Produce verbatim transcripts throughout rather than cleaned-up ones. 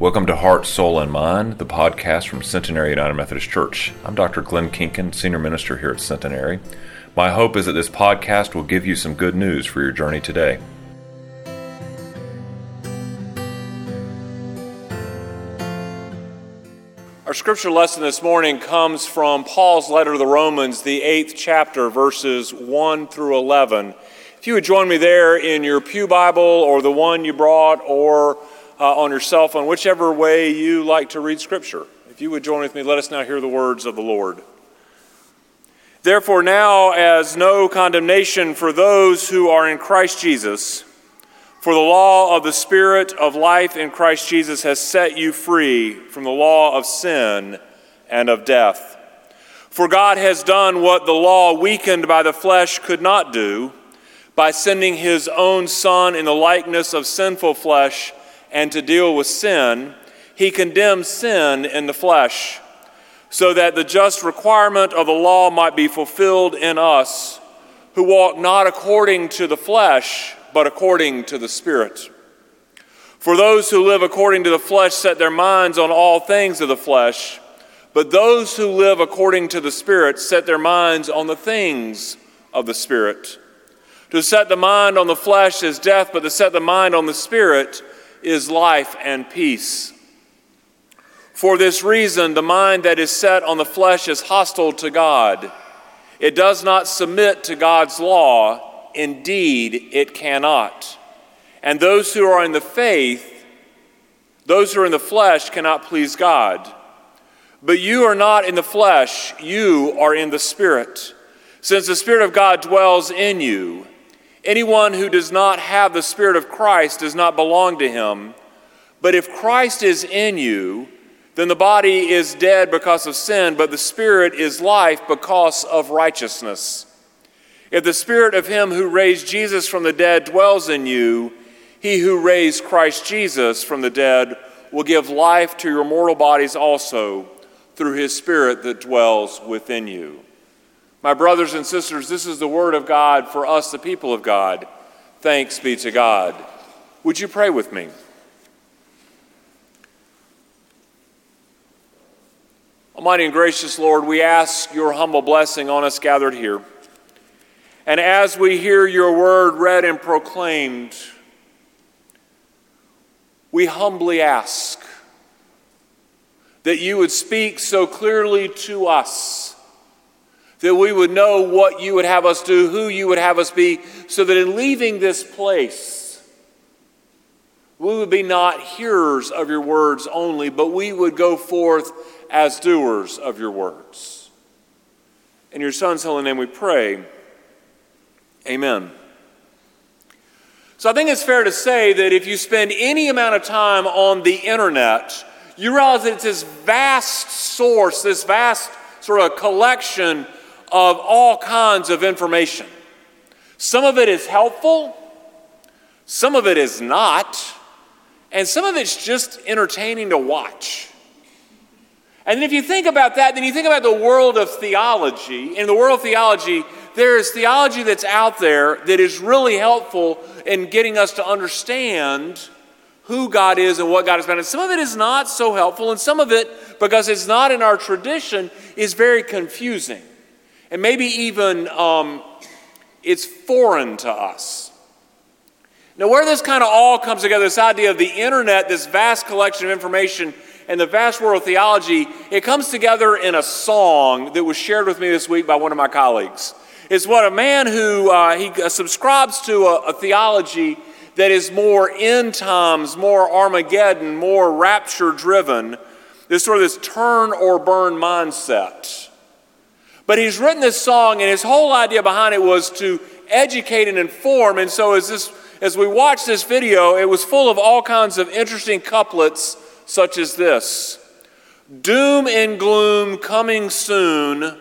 Welcome to Heart, Soul, and Mind, the podcast from Centenary United Methodist Church. I'm Doctor Glenn Kinken, Senior Minister here at Centenary. My hope is that this podcast will give you some good news for your journey today. Our scripture lesson this morning comes from Paul's letter to the Romans, the eighth chapter, verses one through eleven. If you would join me there in your pew Bible or the one you brought or uh, on your cell phone, whichever way you like to read scripture. If you would join with me, let us now hear the words of the Lord. Therefore now as no condemnation for those who are in Christ Jesus, for the law of the Spirit of life in Christ Jesus has set you free from the law of sin and of death. For God has done what the law weakened by the flesh could not do, by sending his own Son in the likeness of sinful flesh, and to deal with sin, he condemned sin in the flesh, so that the just requirement of the law might be fulfilled in us, who walk not according to the flesh, but according to the Spirit. For those who live according to the flesh set their minds on all things of the flesh, but those who live according to the Spirit set their minds on the things of the Spirit. To set the mind on the flesh is death, but to set the mind on the Spirit is life and peace. For this reason, the mind that is set on the flesh is hostile to God. It does not submit to God's law. Indeed, it cannot. And those who are in the faith, those who are in the flesh cannot please God. But you are not in the flesh, you are in the Spirit, since the Spirit of God dwells in you. Anyone who does not have the Spirit of Christ does not belong to him. But if Christ is in you, then the body is dead because of sin, but the Spirit is life because of righteousness. If the Spirit of him who raised Jesus from the dead dwells in you, he who raised Christ Jesus from the dead will give life to your mortal bodies also through his Spirit that dwells within you. My brothers and sisters, this is the word of God for us, the people of God. Thanks be to God. Would you pray with me? Almighty and gracious Lord, we ask your humble blessing on us gathered here. And as we hear your word read and proclaimed, we humbly ask that you would speak so clearly to us that we would know what you would have us do, who you would have us be, so that in leaving this place, we would be not hearers of your words only, but we would go forth as doers of your words. In your Son's holy name we pray. Amen. So I think it's fair to say that if you spend any amount of time on the internet, you realize that it's this vast source, this vast sort of collection of all kinds of information. Some of it is helpful, some of it is not, and some of it's just entertaining to watch. And if you think about that, then you think about the world of theology. In the world of theology, there is theology that's out there that is really helpful in getting us to understand who God is and what God is about. And some of it is not so helpful, and some of it, because it's not in our tradition, is very confusing. And maybe even um, it's foreign to us. Now, where this kind of all comes together, this idea of the internet, this vast collection of information, and the vast world of theology, it comes together in a song that was shared with me this week by one of my colleagues. It's what a man who uh, he subscribes to a, a theology that is more end times, more Armageddon, more rapture driven, this sort of this turn or burn mindset. But he's written this song, and his whole idea behind it was to educate and inform. And so as this as we watched this video, it was full of all kinds of interesting couplets such as this: doom and gloom coming soon,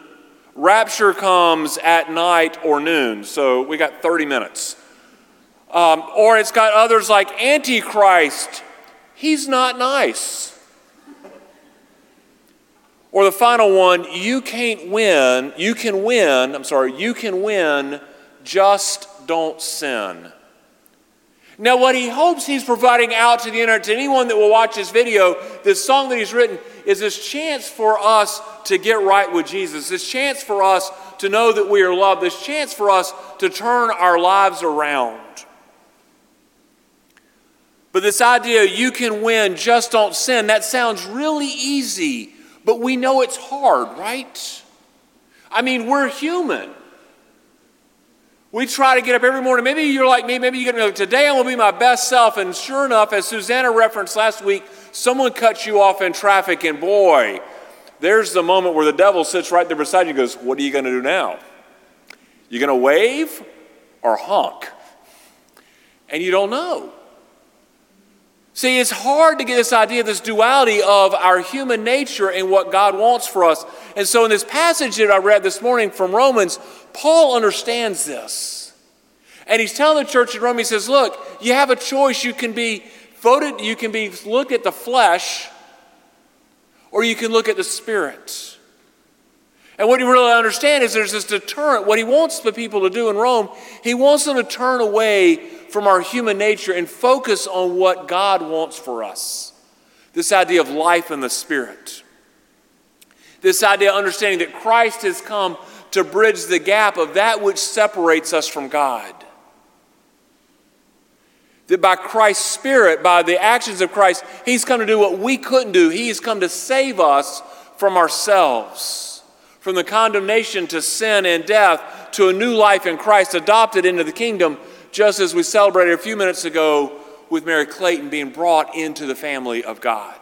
rapture comes at night or noon. So we got thirty minutes. Um, or it's got others like Antichrist, he's not nice. Or the final one, you can't win, you can win, I'm sorry, you can win, just don't sin. Now, what he hopes he's providing out to the internet, to anyone that will watch this video, this song that he's written, is this chance for us to get right with Jesus, this chance for us to know that we are loved, this chance for us to turn our lives around. But this idea, you can win, just don't sin, that sounds really easy, but we know it's hard, right? I mean, we're human. We try to get up every morning. Maybe you're like me. Maybe you get up, today I'm going to be my best self. And sure enough, as Susanna referenced last week, someone cuts you off in traffic, and boy, there's the moment where the devil sits right there beside you and goes, what are you going to do now? You're going to wave or honk? And you don't know. See, it's hard to get this idea, this duality of our human nature and what God wants for us. And so in this passage that I read this morning from Romans, Paul understands this. And he's telling the church in Rome, he says, look, you have a choice. You can be voted, you can be look at the flesh, or you can look at the spirit. And what you really understand is there's this deterrent. What he wants the people to do in Rome, he wants them to turn away from our human nature and focus on what God wants for us. This idea of life in the spirit. This idea of understanding that Christ has come to bridge the gap of that which separates us from God. That by Christ's Spirit, by the actions of Christ, he's come to do what we couldn't do. He has come to save us from ourselves, from the condemnation to sin and death, to a new life in Christ, adopted into the kingdom, just as we celebrated a few minutes ago with Mary Clayton being brought into the family of God.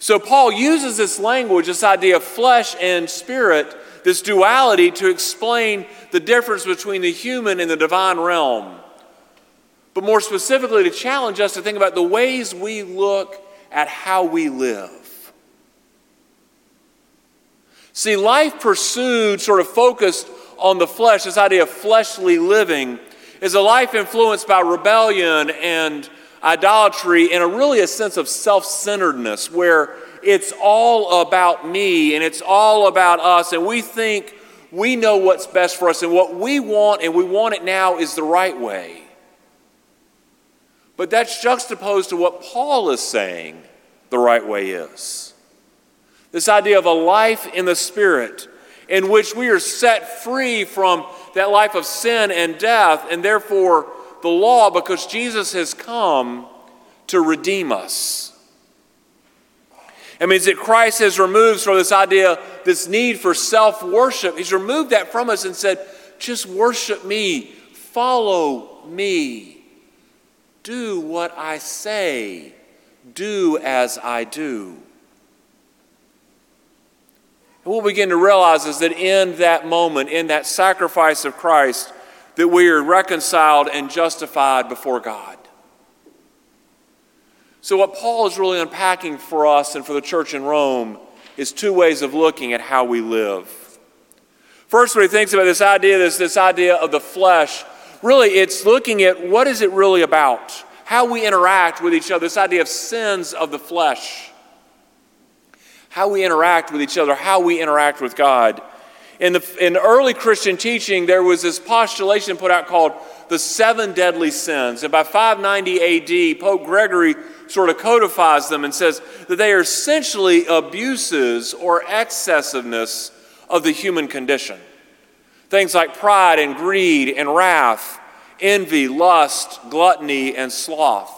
So Paul uses this language, this idea of flesh and spirit, this duality, to explain the difference between the human and the divine realm. But more specifically, to challenge us to think about the ways we look at how we live. See, life pursued, sort of focused on the flesh, this idea of fleshly living, is a life influenced by rebellion and idolatry and a really a sense of self-centeredness, where it's all about me and it's all about us, and we think we know what's best for us and what we want, and we want it now is the right way. But that's juxtaposed to what Paul is saying the right way is. This idea of a life in the Spirit, in which we are set free from that life of sin and death and therefore the law, because Jesus has come to redeem us. It means that Christ has removed sort of this idea, this need for self-worship. He's removed that from us and said, just worship me, follow me, do what I say, do as I do. And what we begin to realize is that in that moment, in that sacrifice of Christ, that we are reconciled and justified before God. So what Paul is really unpacking for us and for the church in Rome is two ways of looking at how we live. First, when he thinks about this idea, this, this idea of the flesh, really it's looking at what is it really about, how we interact with each other, this idea of sins of the flesh, how we interact with each other, how we interact with God. In the in early Christian teaching, there was this postulation put out called the seven deadly sins. And by five ninety A D, Pope Gregory sort of codifies them and says that they are essentially abuses or excessiveness of the human condition. Things like pride and greed and wrath, envy, lust, gluttony, and sloth.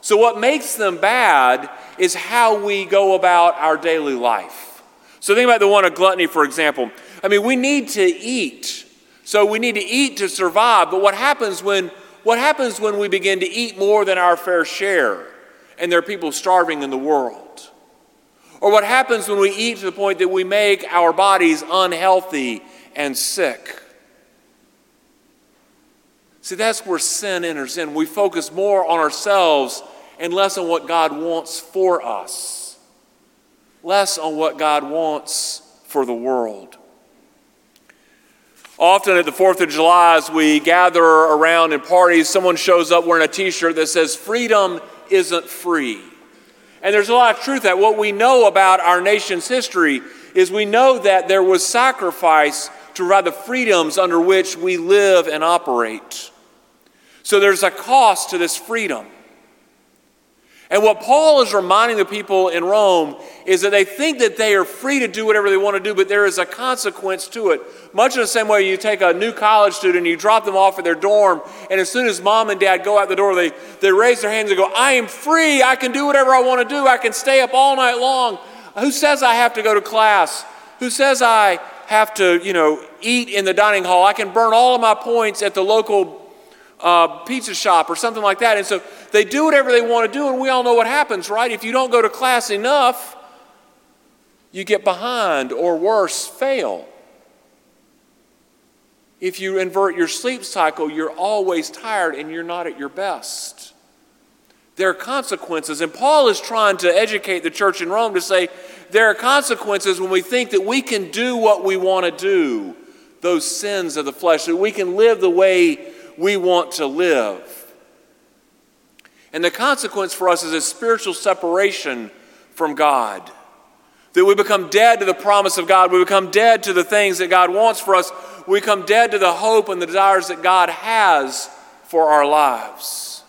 So what makes them bad is how we go about our daily life. So think about the one of gluttony, for example. I mean, we need to eat. So we need to eat to survive. But what happens when what happens when we begin to eat more than our fair share and there are people starving in the world? Or what happens when we eat to the point that we make our bodies unhealthy and sick? See, that's where sin enters in. We focus more on ourselves and less on what God wants for us. Less on what God wants for the world. Often at the fourth of July, as we gather around in parties, someone shows up wearing a t-shirt that says, freedom isn't free. And there's a lot of truth to that. What we know about our nation's history is we know that there was sacrifice to provide the freedoms under which we live and operate. So there's a cost to this freedom. And what Paul is reminding the people in Rome is that they think that they are free to do whatever they want to do, but there is a consequence to it. Much in the same way you take a new college student and you drop them off at their dorm, and as soon as mom and dad go out the door, they, they raise their hands and go, I am free, I can do whatever I want to do, I can stay up all night long. Who says I have to go to class? Who says I have to, you know, eat in the dining hall? I can burn all of my points at the local Uh, pizza shop or something like that. And so they do whatever they want to do, and we all know what happens, right? If you don't go to class enough, you get behind or worse, fail. If you invert your sleep cycle, you're always tired and you're not at your best. There are consequences, and Paul is trying to educate the church in Rome to say there are consequences when we think that we can do what we want to do, those sins of the flesh, that we can live the way we want to live. And the consequence for us is a spiritual separation from God. That we become dead to the promise of God. We become dead to the things that God wants for us. We become dead to the hope and the desires that God has for our lives.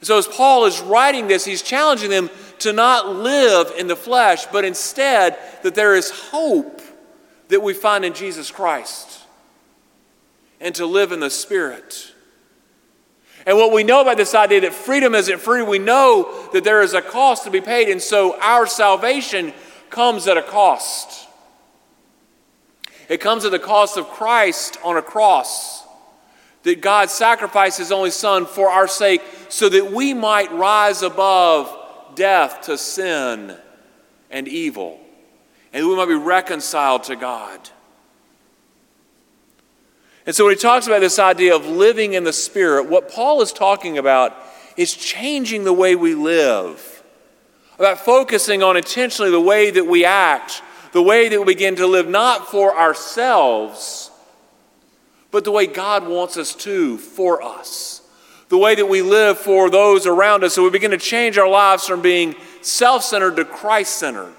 And so as Paul is writing this, he's challenging them to not live in the flesh, but instead that there is hope that we find in Jesus Christ, and to live in the Spirit. And what we know about this idea that freedom isn't free, we know that there is a cost to be paid, and so our salvation comes at a cost. It comes at the cost of Christ on a cross, that God sacrificed His only Son for our sake so that we might rise above death to sin and evil, and we might be reconciled to God. And so when he talks about this idea of living in the Spirit, what Paul is talking about is changing the way we live, about focusing on intentionally the way that we act, the way that we begin to live not for ourselves, but the way God wants us to for us, the way that we live for those around us. So we begin to change our lives from being self-centered to Christ-centered.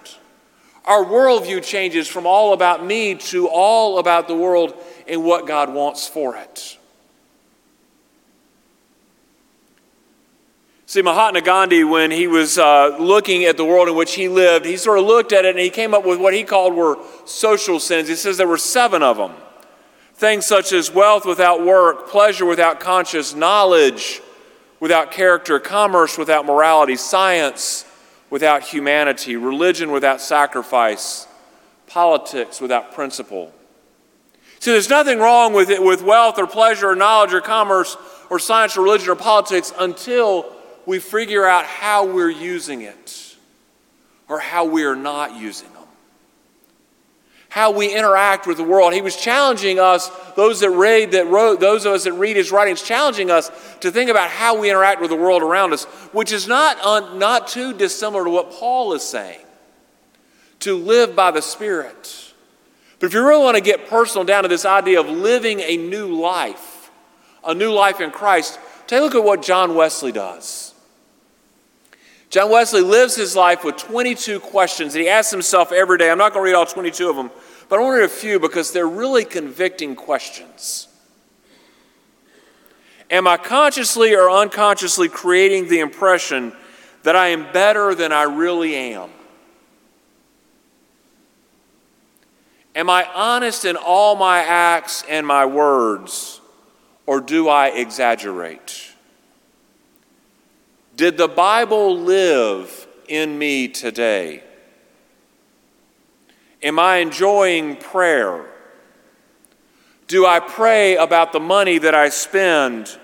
Our worldview changes from all about me to all about the world and what God wants for it. See, Mahatma Gandhi, when he was uh, looking at the world in which he lived, he sort of looked at it and he came up with what he called were social sins. He says there were seven of them. Things such as wealth without work, pleasure without conscience, knowledge without character, commerce without morality, science without humanity, religion without sacrifice, politics without principle. See, there's nothing wrong with it, with wealth or pleasure or knowledge or commerce or science or religion or politics until we figure out how we're using it or how we are not using them, how we interact with the world. He was challenging us, those that read, that wrote, those of us that read his writings, challenging us to think about how we interact with the world around us, which is not, un, not too dissimilar to what Paul is saying, to live by the Spirit. But if you really want to get personal down to this idea of living a new life, a new life in Christ, take a look at what John Wesley does. John Wesley lives his life with twenty-two questions that he asks himself every day. I'm not going to read all twenty-two of them, but I want to read a few because they're really convicting questions. Am I consciously or unconsciously creating the impression that I am better than I really am? Am I honest in all my acts and my words, or do I exaggerate? Did the Bible live in me today? Am I enjoying prayer? Do I pray about the money that I spend?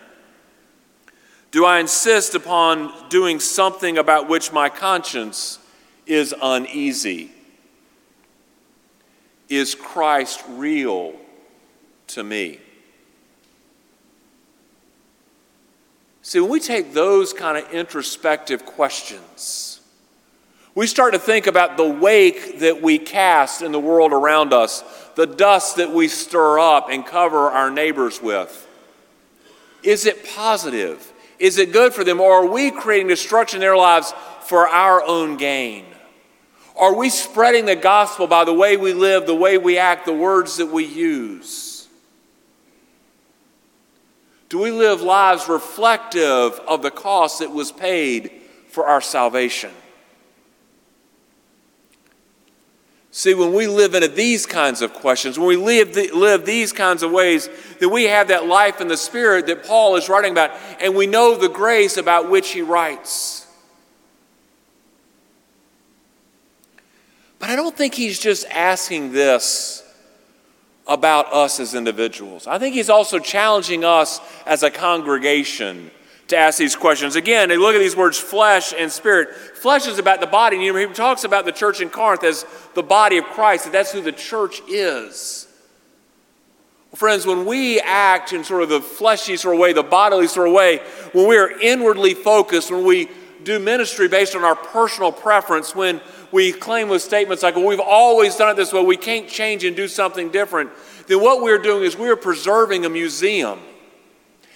Do I insist upon doing something about which my conscience is uneasy? Is Christ real to me? See, when we take those kind of introspective questions, we start to think about the wake that we cast in the world around us, the dust that we stir up and cover our neighbors with. Is it positive? Is it good for them? Or are we creating destruction in their lives for our own gain? Are we spreading the gospel by the way we live, the way we act, the words that we use? Do we live lives reflective of the cost that was paid for our salvation? See, when we live into these kinds of questions, when we live, the, live these kinds of ways, then we have that life in the Spirit that Paul is writing about, and we know the grace about which he writes. But I don't think he's just asking this about us as individuals. I think he's also challenging us as a congregation to ask these questions. Again, they look at these words, flesh and spirit. Flesh is about the body. And he talks about the church in Corinth as the body of Christ, that that's who the church is. Well, friends, when we act in sort of the fleshy sort of way, the bodily sort of way, when we are inwardly focused, when we do ministry based on our personal preference, when we claim with statements like, well, we've always done it this way, we can't change and do something different, then what we're doing is we're preserving a museum.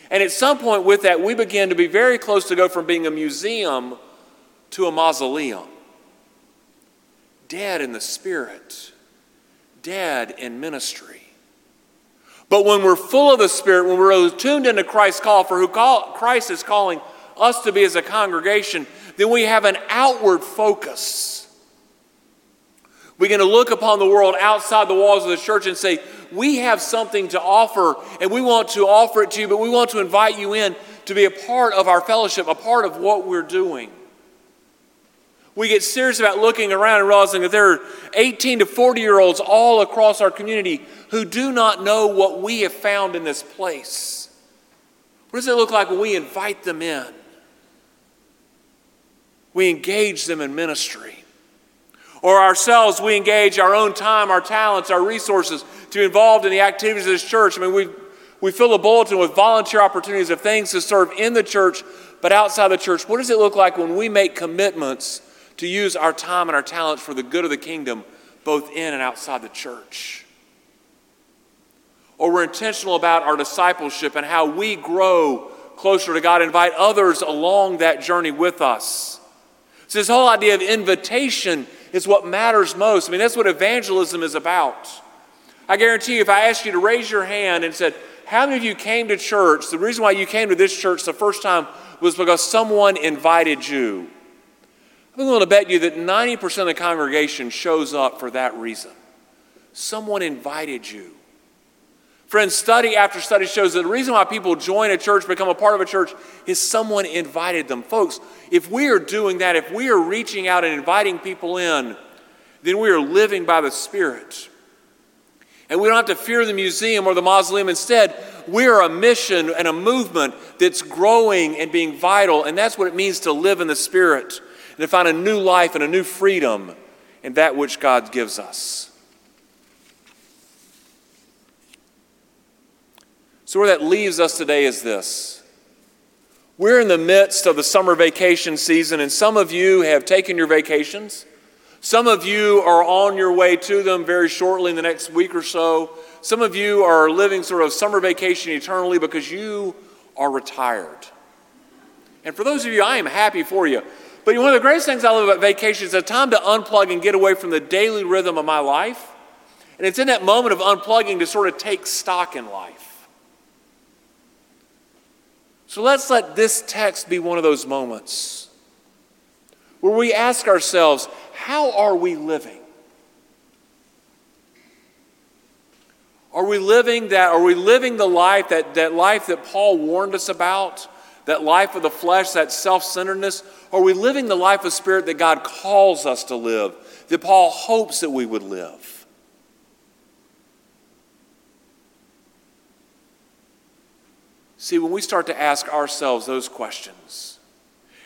And at some point with that, we begin to be very close to go from being a museum to a mausoleum. Dead in the Spirit, dead in ministry. But when we're full of the Spirit, when we're tuned into Christ's call for who call, Christ is calling us to be as a congregation, then we have an outward focus. We're going to look upon the world outside the walls of the church and say, we have something to offer, and we want to offer it to you, but we want to invite you in to be a part of our fellowship, a part of what we're doing. We get serious about looking around and realizing that there are eighteen to forty-year-olds all across our community who do not know what we have found in this place. What does it look like when we invite them in? We engage them in ministry. Or ourselves, we engage our own time, our talents, our resources to be involved in the activities of this church. I mean, we we fill a bulletin with volunteer opportunities of things to serve in the church, but outside the church. What does it look like when we make commitments to use our time and our talents for the good of the kingdom, both in and outside the church? Or we're intentional about our discipleship and how we grow closer to God, invite others along that journey with us. So this whole idea of invitation is what matters most. I mean, that's what evangelism is about. I guarantee you, if I asked you to raise your hand and said, how many of you came to church? The reason why you came to this church the first time was because someone invited you. I'm willing to bet you that ninety percent of the congregation shows up for that reason. Someone invited you. Friends, study after study shows that the reason why people join a church, become a part of a church, is someone invited them. Folks, if we are doing that, if we are reaching out and inviting people in, then we are living by the Spirit. And we don't have to fear the museum or the mausoleum. Instead, we are a mission and a movement that's growing and being vital, and that's what it means to live in the Spirit and to find a new life and a new freedom in that which God gives us. So where that leaves us today is this. We're in the midst of the summer vacation season, and some of you have taken your vacations. Some of you are on your way to them very shortly in the next week or so. Some of you are living sort of summer vacation eternally because you are retired. And for those of you, I am happy for you. But one of the greatest things I love about vacation is the time to unplug and get away from the daily rhythm of my life. And it's in that moment of unplugging to sort of take stock in life. So let's let this text be one of those moments where we ask ourselves, how are we living? Are we living that, are we living the life, that, that life that Paul warned us about, that life of the flesh, that self-centeredness? Are we living the life of Spirit that God calls us to live, that Paul hopes that we would live? See, when we start to ask ourselves those questions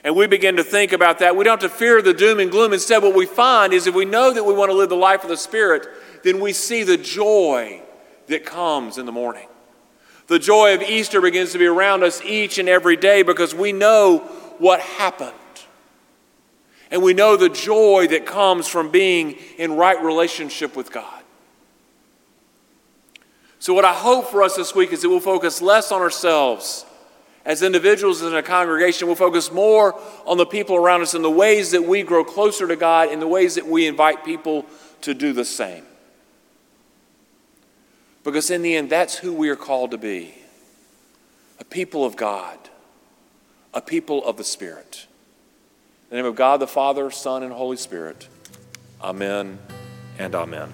and we begin to think about that, we don't have to fear the doom and gloom. Instead, what we find is if we know that we want to live the life of the Spirit, then we see the joy that comes in the morning. The joy of Easter begins to be around us each and every day because we know what happened. And we know the joy that comes from being in right relationship with God. So what I hope for us this week is that we'll focus less on ourselves as individuals and in a congregation. We'll focus more on the people around us and the ways that we grow closer to God and the ways that we invite people to do the same. Because in the end, that's who we are called to be. a people of God, a people of the Spirit. In the name of God, the Father, Son, and Holy Spirit. Amen and amen.